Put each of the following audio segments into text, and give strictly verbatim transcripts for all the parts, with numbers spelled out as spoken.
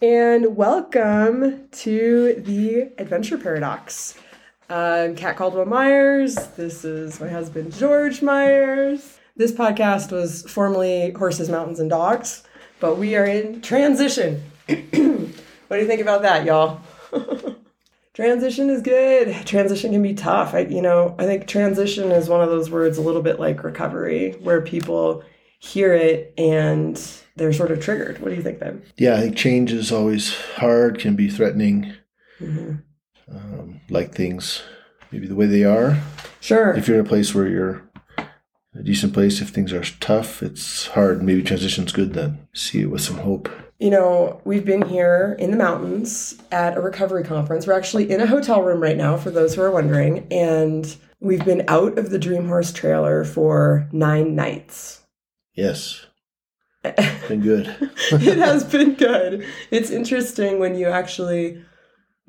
and welcome to The Adventure Paradox. I'm Cat Caldwell Myers. This is my husband, George Myers. This podcast was formerly Horses, Mountains, and Dogs, but we are in transition. What do you think about that, y'all? Transition is good. Transition can be tough. I, you know, I think transition is one of those words a little bit like recovery, where people hear it and they're sort of triggered. What do you think, Ben? Yeah, I think change is always hard, can be threatening. Mm-hmm. Um, like things, maybe the way they are. Sure. If you're in a place where you're a decent place, if things are tough, it's hard. Maybe transition's good then. See it with some hope. You know, we've been here in the mountains at a recovery conference. We're actually in a hotel room right now, for those who are wondering. And we've been out of the Dream Horse trailer for nine nights. Yes. It's been good. It has been good. It's interesting when you actually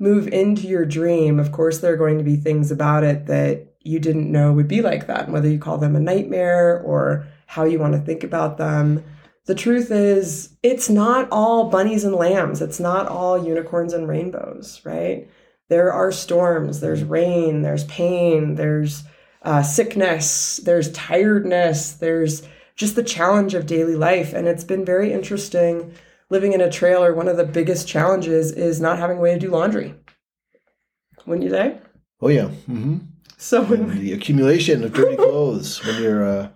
move into your dream. Of course, there are going to be things about it that you didn't know would be like that, and whether you call them a nightmare or how you want to think about them. The truth is, it's not all bunnies and lambs. It's not all unicorns and rainbows, right? There are storms. There's rain. There's pain. There's uh, sickness. There's tiredness. There's just the challenge of daily life. And it's been very interesting living in a trailer. One of the biggest challenges is not having a way to do laundry. Wouldn't you say? Oh, yeah. Mm-hmm. So when we... the accumulation of dirty clothes when you're... Uh...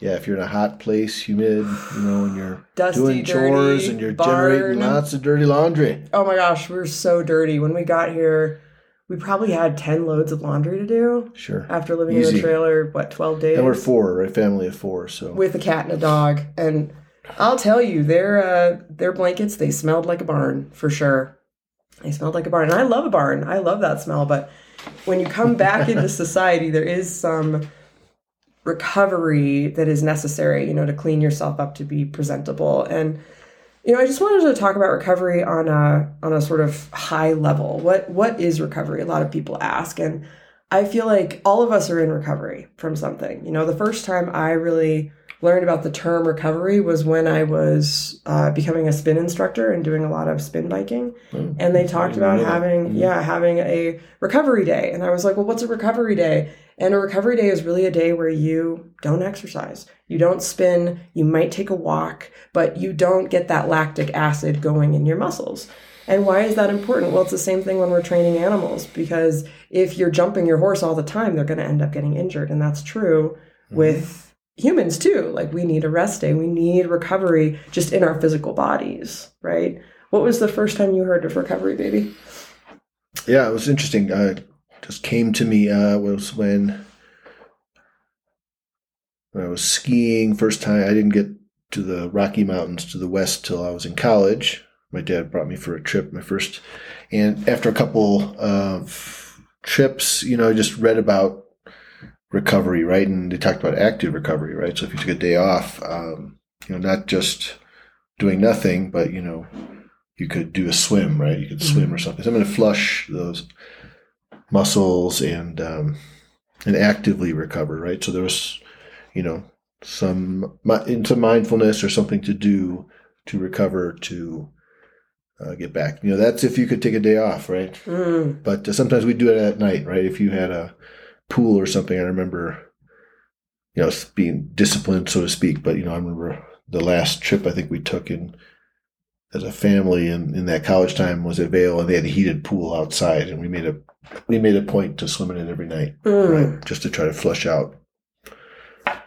Yeah, if you're in a hot place, humid, you know, and you're dusty, doing chores dirty, and you're barn. generating lots of dirty laundry. Oh my gosh, we were so dirty. When we got here, we probably had ten loads of laundry to do. Sure. After living Easy. in the trailer, what, twelve days? And we're four, right? Family of four, so. With a cat and a dog. And I'll tell you, their uh, their blankets, they smelled like a barn, for sure. They smelled like a barn. And I love a barn. I love that smell. But when you come back into society, there is some... recovery that is necessary, you know, to clean yourself up to be presentable. And, you know, I just wanted to talk about recovery on a on a sort of high level. What what is recovery? A lot of people ask. And I feel like all of us are in recovery from something. You know, the first time I really learned about the term recovery was when I was uh, becoming a spin instructor and doing a lot of spin biking. Mm-hmm. And they talked about having, mm-hmm. yeah, having a recovery day. And I was like, well, what's a recovery day? And a recovery day is really a day where you don't exercise. You don't spin. You might take a walk, but you don't get that lactic acid going in your muscles. And why is that important? Well, it's the same thing when we're training animals, because if you're jumping your horse all the time, they're going to end up getting injured. And that's true mm-hmm. with humans too. Like, we need a rest day. We need recovery just in our physical bodies, right? What was the first time you heard of recovery, baby? Yeah, it was interesting. I just came to me uh, was when, when I was skiing first time. I didn't get to the Rocky Mountains to the west till I was in college. My dad brought me for a trip, my first, and after a couple of trips, you know, I just read about recovery, right? And they talked about active recovery, right? So if you took a day off, um, you know, not just doing nothing, but, you know, you could do a swim, right? You could mm-hmm. swim or something. So I'm going to flush those muscles and um, and actively recover, right? So there was, you know, some into mindfulness or something to do to recover, to uh, get back. You know, that's if you could take a day off, right? Mm. But uh, sometimes we do it at night, right? If you had a pool or something, I remember, you know, being disciplined, so to speak. But, you know, I remember the last trip I think we took in as a family in, in that college time was at Vail, and they had a heated pool outside, and we made a We made a point to swim in it every night, mm. right? Just to try to flush out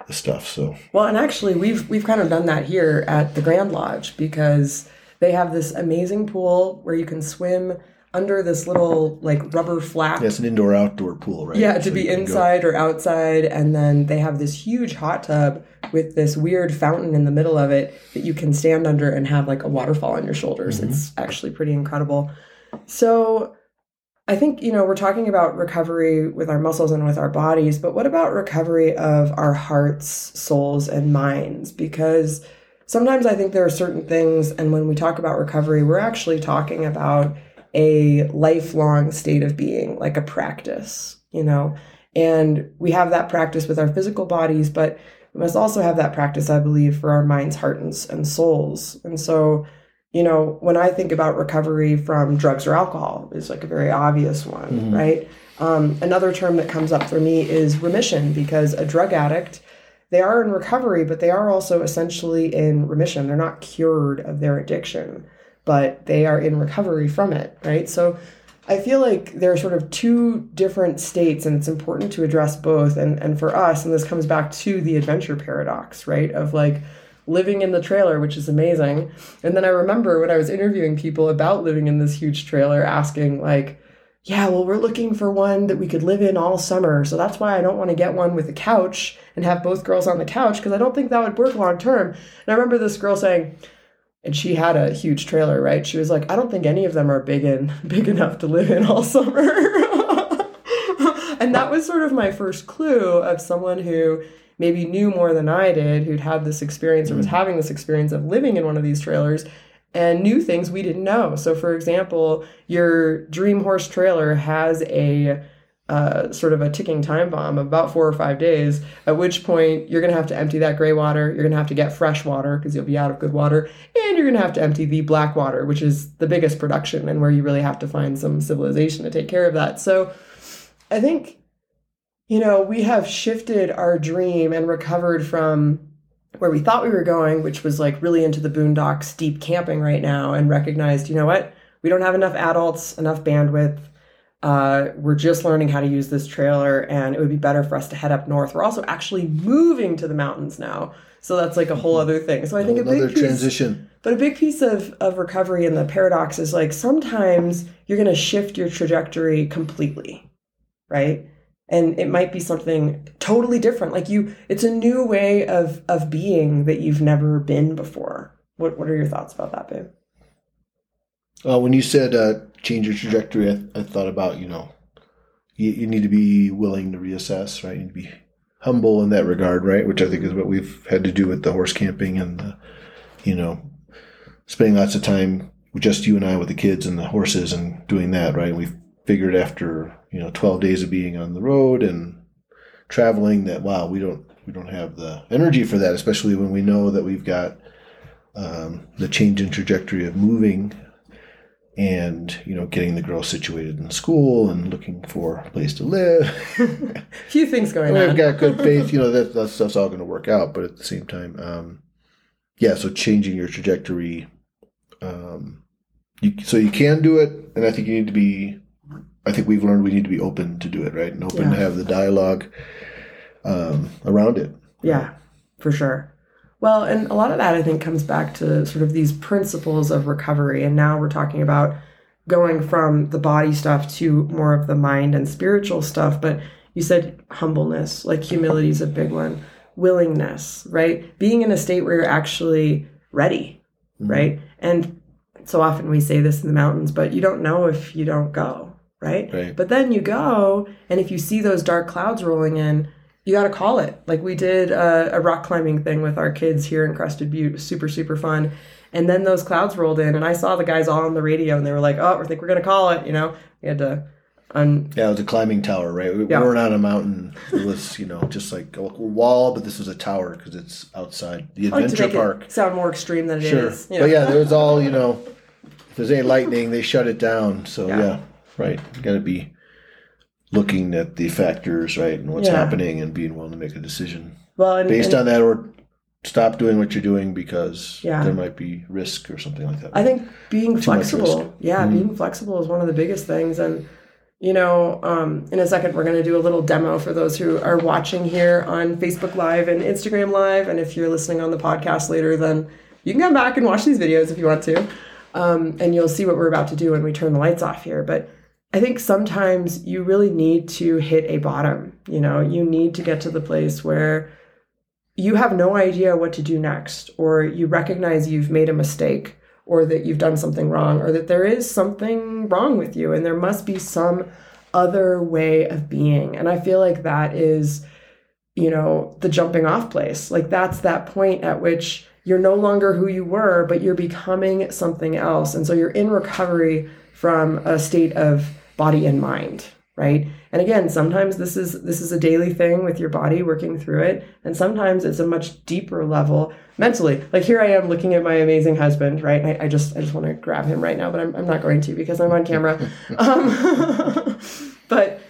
the stuff. So well, and actually, we've we've kind of done that here at the Grand Lodge, because they have this amazing pool where you can swim under this little like rubber flap. Yeah, it's an indoor-outdoor pool, right? Yeah, to so be inside go. or outside, and then they have this huge hot tub with this weird fountain in the middle of it that you can stand under and have like a waterfall on your shoulders. Mm-hmm. It's actually pretty incredible. So. I think, you know, we're talking about recovery with our muscles and with our bodies, but what about recovery of our hearts, souls, and minds? Because sometimes I think there are certain things, and when we talk about recovery, we're actually talking about a lifelong state of being, like a practice, you know, and we have that practice with our physical bodies, but we must also have that practice, I believe, for our minds, hearts, and souls. And so, you know, when I think about recovery from drugs or alcohol, it's like a very obvious one, mm-hmm. right? Um, another term that comes up for me is remission, because a drug addict, they are in recovery, but they are also essentially in remission. They're not cured of their addiction, but they are in recovery from it, right? So I feel like there are sort of two different states, and it's important to address both. And, and for us, and this comes back to the adventure paradox, right, of like, living in the trailer, which is amazing. And then I remember when I was interviewing people about living in this huge trailer, asking like, yeah, well, we're looking for one that we could live in all summer. So that's why I don't want to get one with a couch and have both girls on the couch, because I don't think that would work long term. And I remember this girl saying, and she had a huge trailer, right? She was like, I don't think any of them are big and big enough to live in all summer. And that was sort of my first clue of someone who maybe knew more than I did, who'd had this experience or was having this experience of living in one of these trailers and knew things we didn't know. So, for example, your Dream Horse trailer has a uh, sort of a ticking time bomb of about four or five days, at which point you're going to have to empty that gray water, you're going to have to get fresh water because you'll be out of good water, and you're going to have to empty the black water, which is the biggest production and where you really have to find some civilization to take care of that. So I think, you know, we have shifted our dream and recovered from where we thought we were going, which was like really into the boondocks, deep camping right now, and recognized, you know what, we don't have enough adults, enough bandwidth. Uh, we're just learning how to use this trailer, and it would be better for us to head up north. We're also actually moving to the mountains now. So that's like a whole other thing. So I think another a big piece, transition. But a big piece of, of recovery and the paradox is like, sometimes you're going to shift your trajectory completely, right? And it might be something totally different. Like you, it's a new way of of being that you've never been before. What What are your thoughts about that, babe? Uh, when you said uh, change your trajectory, I, I thought about, you know, you, you need to be willing to reassess, right? You need to be humble in that regard, right? Which I think is what we've had to do with the horse camping and the, you know, spending lots of time with just you and I with the kids and the horses and doing that, right? And we've figured after, you know, twelve days of being on the road and traveling that, wow, we don't, we don't have the energy for that, especially when we know that we've got um, the change in trajectory of moving and, you know, getting the girls situated in school and looking for a place to live. A few things going we've on. We've got good faith, you know, that, that stuff's all going to work out. But at the same time, um, yeah, so changing your trajectory. Um, you, so you can do it. And I think you need to be, I think we've learned we need to be open to do it, right? And open yeah. to have the dialogue um, around it. Yeah, for sure. Well, and a lot of that, I think, comes back to sort of these principles of recovery. And now we're talking about going from the body stuff to more of the mind and spiritual stuff. But you said humbleness, like humility is a big one. Willingness, right? Being in a state where you're actually ready, mm-hmm. right? And so often we say this in the mountains, but you don't know if you don't go. Right? Right. But then you go, and if you see those dark clouds rolling in, you got to call it. Like we did a, a rock climbing thing with our kids here in Crested Butte. It was super, super fun. And then those clouds rolled in, and I saw the guys all on the radio, and they were like, oh, I think we're going to call it. You know, we had to. Un- yeah, it was a climbing tower, right? We yeah. weren't on a mountain. It was, you know, just like a wall, but this was a tower because it's outside the adventure like park. It sound more extreme than it sure. is. You know? But yeah, there was all, you know, if there's any lightning, they shut it down. So yeah. yeah. Right. You got to be looking at the factors, right, and what's yeah. happening and being willing to make a decision well, and, based and, on that, or stop doing what you're doing because yeah. there might be risk or something like that. I think being Too flexible. Yeah, mm-hmm. being flexible is one of the biggest things. And, you know, um, in a second, we're going to do a little demo for those who are watching here on Facebook Live and Instagram Live. And if you're listening on the podcast later, then you can come back and watch these videos if you want to. Um, and you'll see what we're about to do when we turn the lights off here. But I think sometimes you really need to hit a bottom, you know, you need to get to the place where you have no idea what to do next, or you recognize you've made a mistake, or that you've done something wrong, or that there is something wrong with you and there must be some other way of being. And I feel like that is, you know, the jumping off place. Like that's that point at which you're no longer who you were, but you're becoming something else. And so you're in recovery from a state of body and mind, right? And again, sometimes this is this is a daily thing with your body working through it. And sometimes it's a much deeper level mentally. Like here I am looking at my amazing husband, right? I, I just I just want to grab him right now, but I'm I'm not going to because I'm on camera. Um, but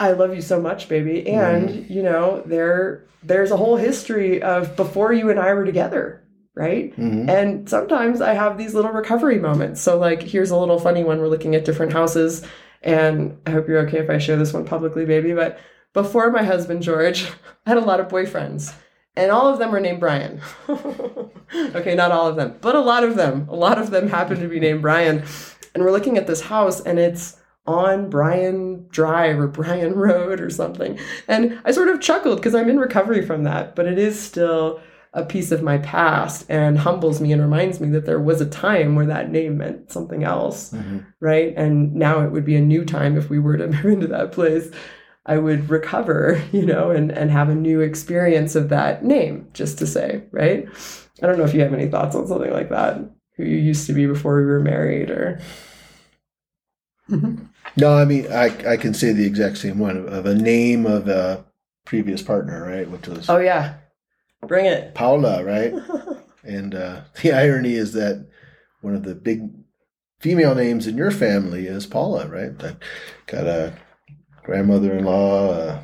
I love you so much, baby. And, mm-hmm. you know, there there's a whole history of before you and I were together, right? Mm-hmm. And sometimes I have these little recovery moments. So, like, here's a little funny one. We're looking at different houses. And I hope you're okay if I share this one publicly, baby. But before my husband, George, I had a lot of boyfriends. And all of them were named Brian. Okay, not all of them, but a lot of them. A lot of them happened to be named Brian. And we're looking at this house, and it's on Brian Drive or Brian Road or something. And I sort of chuckled because I'm in recovery from that, but it is still a piece of my past and humbles me and reminds me that there was a time where that name meant something else, mm-hmm. right? And now it would be a new time if we were to move into that place. I would recover, you know, and, and have a new experience of that name, just to say, right? I don't know if you have any thoughts on something like that, who you used to be before we were married or... No, I mean, I I can say the exact same one of a name of a previous partner, right? Which was oh yeah, bring it, Paula, right? And uh, the irony is that one of the big female names in your family is Paula, right? I've got a grandmother-in-law, a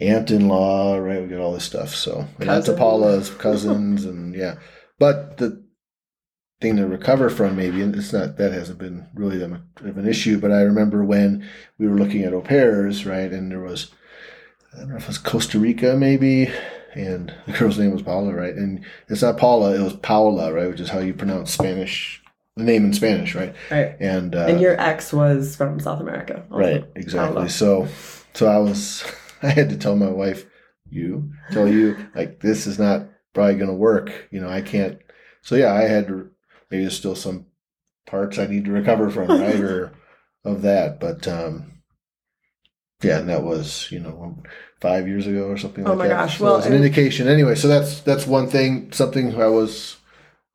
aunt-in-law, right? We got all this stuff. So and that's a Paula's cousins, and yeah, but the thing to recover from, maybe, and it's not, that hasn't been really of an issue, but I remember when we were looking at au pairs, right, and there was, I don't know if it was Costa Rica, maybe, and the girl's name was Paula, right, and it's not Paula, it was Paula, right, which is how you pronounce Spanish, the name in Spanish, right? Right. And uh, and your ex was from South America. Also. Right, exactly. Paula. So so I was, I had to tell my wife, you, tell you, like, this is not probably going to work, you know, I can't, so yeah, I had to, maybe there's still some parts I need to recover from, right, or of that. But, um, yeah, and that was, you know, five years ago or something oh like that. Oh, my gosh. So well, it was an indication. Anyway, so that's that's one thing, something I was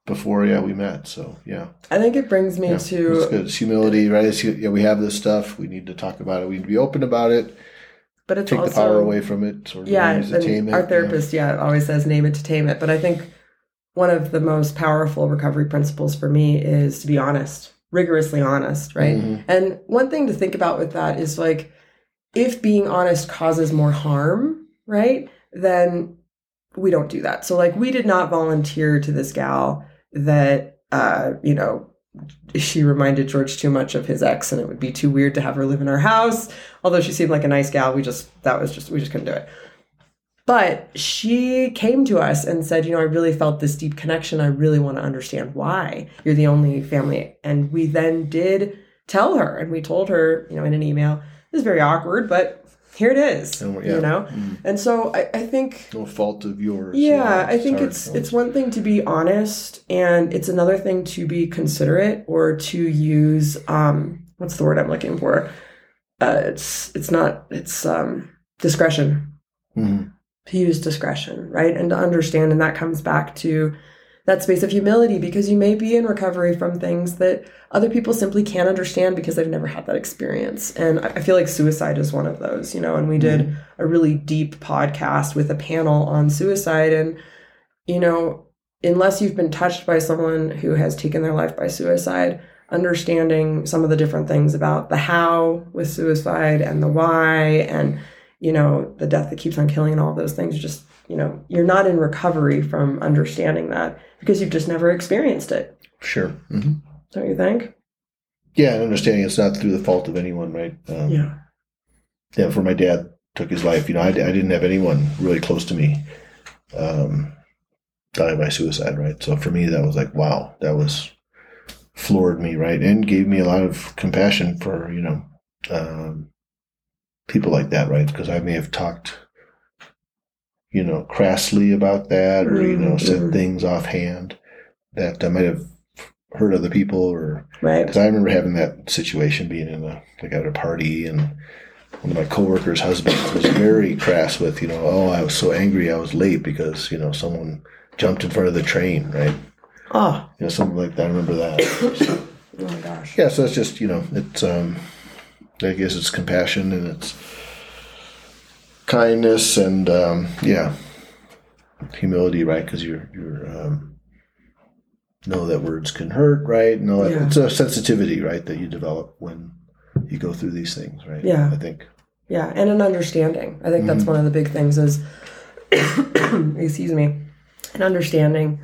before, yeah, we met. So, yeah. I think it brings me yeah, to... It's good. It's humility, right? It's, yeah, we have this stuff. We need to talk about it. We need to be open about it. But it's Take also, the power away from it. Sort of yeah, and our therapist, yeah. yeah, always says name it to tame it. But I think... one of the most powerful recovery principles for me is to be honest, rigorously honest, right? Mm-hmm. And one thing to think about with that is, like, if being honest causes more harm, right, then we don't do that. So, like, we did not volunteer to this gal that, uh, you know, she reminded George too much of his ex and it would be too weird to have her live in our house. Although she seemed like a nice gal, we just, that was just, we just couldn't do it. But she came to us and said, you know, I really felt this deep connection. I really want to understand why you're the only family. And we then did tell her, and we told her, you know, in an email, this is very awkward, but here it is, yeah. you know? Mm. And so I, I think... no fault of yours. Yeah, yeah I think it's it's one thing to be honest, and it's another thing to be considerate or to use, um, what's the word I'm looking for? Uh, it's, it's not, it's um, discretion. Mm-hmm. To use discretion, right? And to understand, and that comes back to that space of humility, because you may be in recovery from things that other people simply can't understand because they've never had that experience. And I feel like suicide is one of those, you know, and we did mm-hmm. a really deep podcast with a panel on suicide. And, you know, unless you've been touched by someone who has taken their life by suicide, understanding some of the different things about the how with suicide and the why and you know, the death that keeps on killing and all those things, just, you know, you're not in recovery from understanding that because you've just never experienced it. Sure. Mm-hmm. Don't you think? Yeah. And understanding it's not through the fault of anyone, right? Um, yeah. Yeah. For my dad took his life, you know, I, I didn't have anyone really close to me um, die by suicide. Right. So for me, that was like, wow, that was floored me. Right. And gave me a lot of compassion for, you know, um, people like that, right? Because I may have talked, you know, crassly about that or, you know, said mm-hmm. things offhand that I might have hurt other people or... Right. Because I remember having that situation being in a, like at a party and one of my coworkers' husbands was very crass with, you know, oh, I was so angry I was late because, you know, someone jumped in front of the train, right? Oh. You know, something like that. I remember that. Oh, my gosh. Yeah, so it's just, you know, it's... um I guess it's compassion and it's kindness and um, yeah, humility, right? Because you're you're um, know that words can hurt, right? And all that. Yeah. It's a sensitivity, right, that you develop when you go through these things, right? Yeah, I think. Yeah, and an understanding. I think mm-hmm. that's one of the big things is, excuse me, an understanding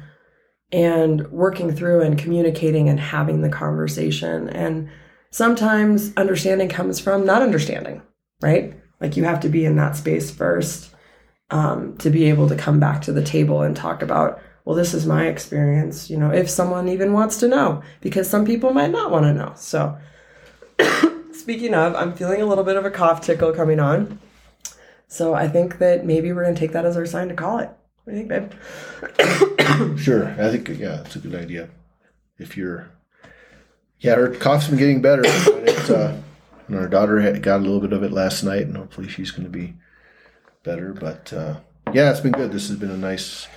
and working through and communicating and having the conversation. And sometimes understanding comes from not understanding, right? Like you have to be in that space first um, to be able to come back to the table and talk about, well, this is my experience, you know, if someone even wants to know, because some people might not want to know. So speaking of, I'm feeling a little bit of a cough tickle coming on. So I think that maybe we're going to take that as our sign to call it. What do you think, babe? Sure. I think, yeah, it's a good idea. If you're, yeah, her cough's been getting better. But it's, uh, and our daughter had got a little bit of it last night, and hopefully she's going to be better. But, uh, yeah, it's been good. This has been a nice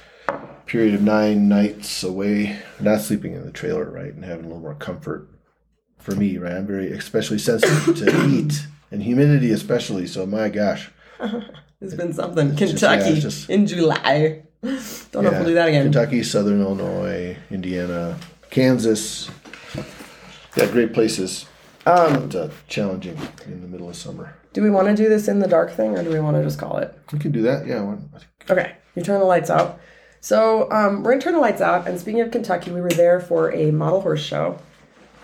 period of nine nights away, not sleeping in the trailer, right, and having a little more comfort for me, right? I'm very especially sensitive to heat and humidity especially, so my gosh. It's been something. It's Kentucky just, yeah, just, in July. Don't yeah, know if we'll do that again. Kentucky, Southern Illinois, Indiana, Kansas. Yeah, great places. Um, but, uh, challenging in the middle of summer. Do we want to do this in the dark thing, or do we want to just call it? We can do that, yeah. Okay, you turn the lights out. So um, we're going to turn the lights out. And speaking of Kentucky, we were there for a model horse show.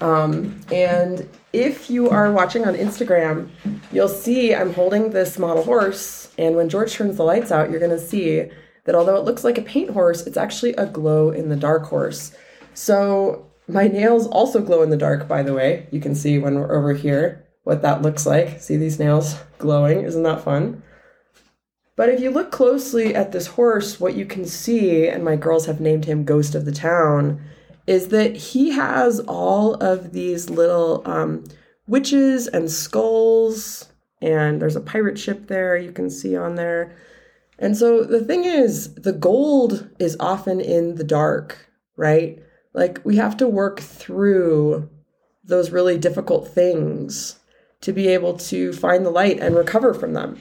Um, and if you are watching on Instagram, you'll see I'm holding this model horse, and when George turns the lights out, you're going to see that although it looks like a paint horse, it's actually a glow-in-the-dark horse. So my nails also glow in the dark, by the way. You can see when we're over here what that looks like. See these nails glowing? Isn't that fun? But if you look closely at this horse, what you can see, and my girls have named him Ghost of the Town, is that he has all of these little um, witches and skulls, and there's a pirate ship there you can see on there. And so the thing is, the gold is often in the dark, right? Like we have to work through those really difficult things to be able to find the light and recover from them.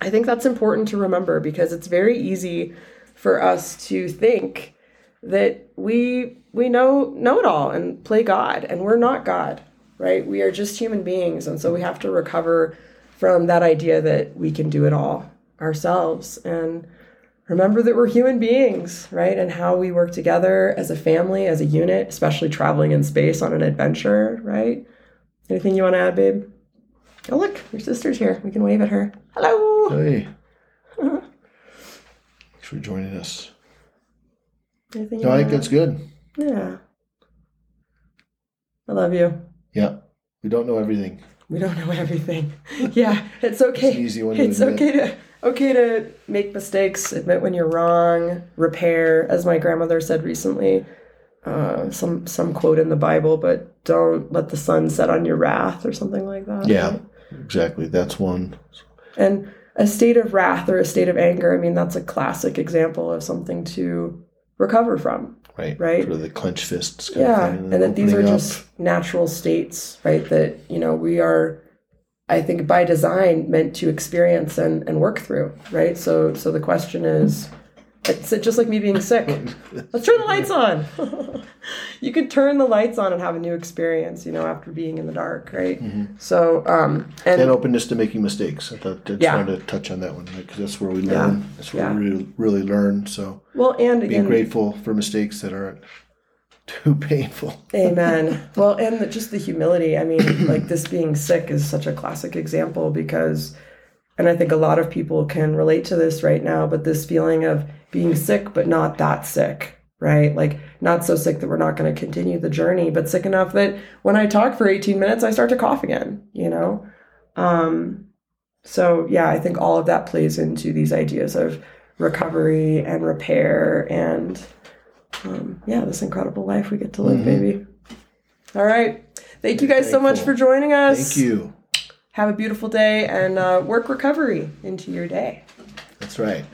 I think that's important to remember because it's very easy for us to think that we we know know it all and play God, and we're not God, right? We are just human beings, and so we have to recover from that idea that we can do it all ourselves, and remember that we're human beings, right? And how we work together as a family, as a unit, especially traveling in space on an adventure, right? Anything you want to add, babe? Oh, look, your sister's here. We can wave at her. Hello. Hey. Thanks for joining us. I think, no, I think that's good. Yeah. I love you. Yeah. We don't know everything. We don't know everything. Yeah, it's okay. It's an easy one to It's admit. okay to okay to make mistakes, admit when you're wrong, repair, as my grandmother said recently, uh, some some quote in the Bible, but don't let the sun set on your wrath or something like that. Yeah, exactly. That's one. And a state of wrath or a state of anger, I mean, that's a classic example of something to recover from, right? Right. Sort of the clenched fists. Kind yeah. Of thing, and and that these are up. just natural states, right? That, you know, we are, I think by design meant to experience and, and work through, right? So, so the question is, it's just like me being sick. Let's turn the lights on. You could turn the lights on and have a new experience, you know, after being in the dark, right? Mm-hmm. So, um, and, and openness to making mistakes. I thought I just yeah. wanted to touch on that one because right? that's where we learn. Yeah. That's where yeah. we really, really learn. So, well, and being again, grateful for mistakes that aren't too painful. Amen. Well, and the, just the humility. I mean, like this being sick is such a classic example because, and I think a lot of people can relate to this right now, but this feeling of being sick, but not that sick, right? Like not so sick that we're not going to continue the journey, but sick enough that when I talk for eighteen minutes, I start to cough again, you know? Um, so yeah, I think all of that plays into these ideas of recovery and repair and um, yeah, this incredible life we get to live, mm-hmm. baby. All right. Thank you guys Thankful. so much for joining us. Thank you. Have a beautiful day and uh, work recovery into your day. That's right.